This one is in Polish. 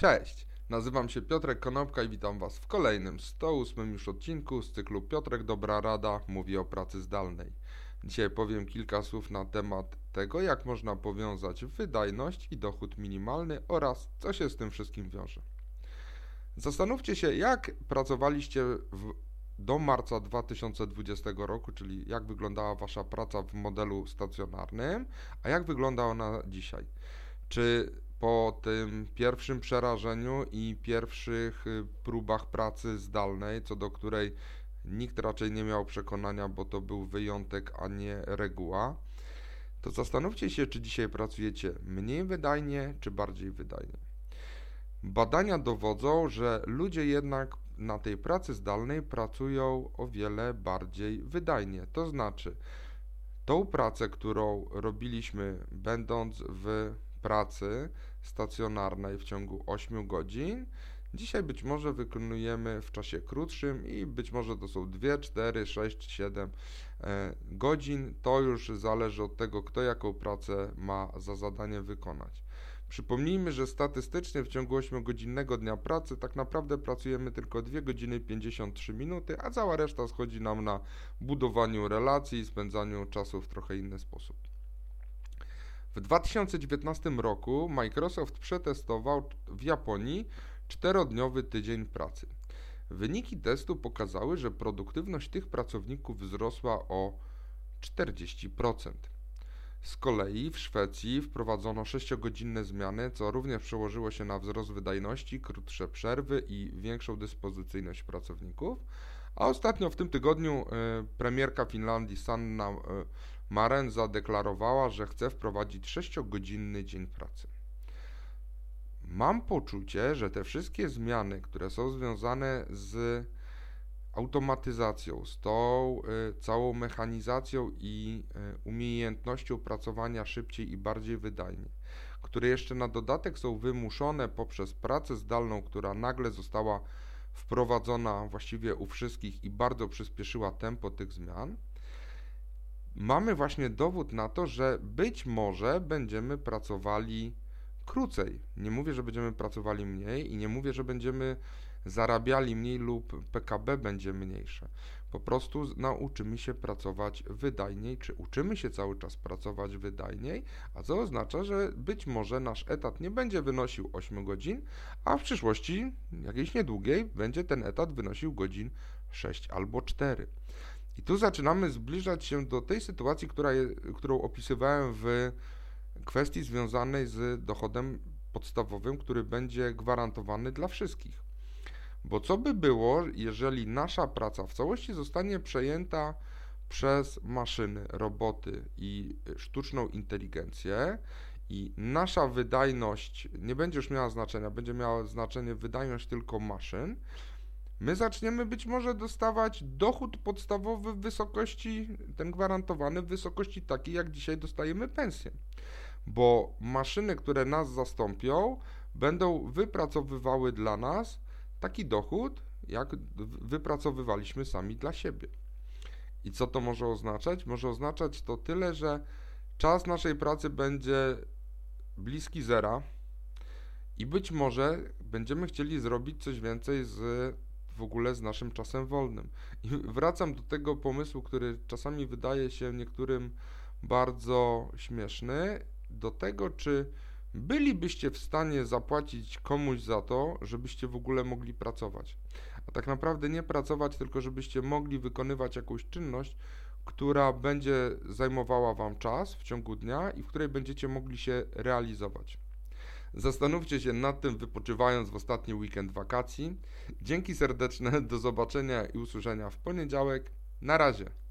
Cześć, nazywam się Piotrek Konopka i witam Was w kolejnym 108 już odcinku z cyklu Piotrek Dobra Rada mówi o pracy zdalnej. Dzisiaj powiem kilka słów na temat tego, jak można powiązać wydajność i dochód minimalny oraz co się z tym wszystkim wiąże. Zastanówcie się, jak pracowaliście do marca 2020 roku, czyli jak wyglądała Wasza praca w modelu stacjonarnym, a jak wygląda ona dzisiaj. Czy po tym pierwszym przerażeniu i pierwszych próbach pracy zdalnej, co do której nikt raczej nie miał przekonania, bo to był wyjątek, a nie reguła, to zastanówcie się, czy dzisiaj pracujecie mniej wydajnie, czy bardziej wydajnie. Badania dowodzą, że ludzie jednak na tej pracy zdalnej pracują o wiele bardziej wydajnie. To znaczy, tą pracę, którą robiliśmy będąc w pracy stacjonarnej w ciągu 8 godzin, dzisiaj być może wykonujemy w czasie krótszym i być może to są 2, 4, 6, 7 godzin. To już zależy od tego, kto jaką pracę ma za zadanie wykonać. Przypomnijmy, że statystycznie w ciągu 8-godzinnego dnia pracy tak naprawdę pracujemy tylko 2 godziny 53 minuty, a cała reszta schodzi nam na budowaniu relacji i spędzaniu czasu w trochę inny sposób. W 2019 roku Microsoft przetestował w Japonii 4-dniowy tydzień pracy. Wyniki testu pokazały, że produktywność tych pracowników wzrosła o 40%. Z kolei w Szwecji wprowadzono 6-godzinne zmiany, co również przełożyło się na wzrost wydajności, krótsze przerwy i większą dyspozycyjność pracowników. A ostatnio w tym tygodniu premierka Finlandii Sanna Maren zadeklarowała, że chce wprowadzić 6-godzinny dzień pracy. Mam poczucie, że te wszystkie zmiany, które są związane z automatyzacją, z tą całą mechanizacją i umiejętnością pracowania szybciej i bardziej wydajnie, które jeszcze na dodatek są wymuszone poprzez pracę zdalną, która nagle została wprowadzona właściwie u wszystkich i bardzo przyspieszyła tempo tych zmian, mamy właśnie dowód na to, że być może będziemy pracowali krócej. Nie mówię, że będziemy pracowali mniej i nie mówię, że będziemy zarabiali mniej lub PKB będzie mniejsze. Po prostu nauczymy się pracować wydajniej, czy uczymy się cały czas pracować wydajniej, a co oznacza, że być może nasz etat nie będzie wynosił 8 godzin, a w przyszłości, jakiejś niedługiej, będzie ten etat wynosił godzin 6 albo 4. I tu zaczynamy zbliżać się do tej sytuacji, którą opisywałem w kwestii związanej z dochodem podstawowym, który będzie gwarantowany dla wszystkich. Bo co by było, jeżeli nasza praca w całości zostanie przejęta przez maszyny, roboty i sztuczną inteligencję i nasza wydajność nie będzie już miała znaczenia, będzie miała znaczenie wydajność tylko maszyn, my zaczniemy być może dostawać dochód podstawowy w wysokości, ten gwarantowany w wysokości takiej, jak dzisiaj dostajemy pensję. Bo maszyny, które nas zastąpią, będą wypracowywały dla nas taki dochód, jak wypracowywaliśmy sami dla siebie. I co to może oznaczać? Może oznaczać to tyle, że czas naszej pracy będzie bliski zera i być może będziemy chcieli zrobić coś więcej w ogóle z naszym czasem wolnym. I wracam do tego pomysłu, który czasami wydaje się niektórym bardzo śmieszny, do tego, czy bylibyście w stanie zapłacić komuś za to, żebyście w ogóle mogli pracować. A tak naprawdę nie pracować, tylko żebyście mogli wykonywać jakąś czynność, która będzie zajmowała Wam czas w ciągu dnia i w której będziecie mogli się realizować. Zastanówcie się nad tym, wypoczywając w ostatni weekend wakacji. Dzięki serdeczne, do zobaczenia i usłyszenia w poniedziałek. Na razie.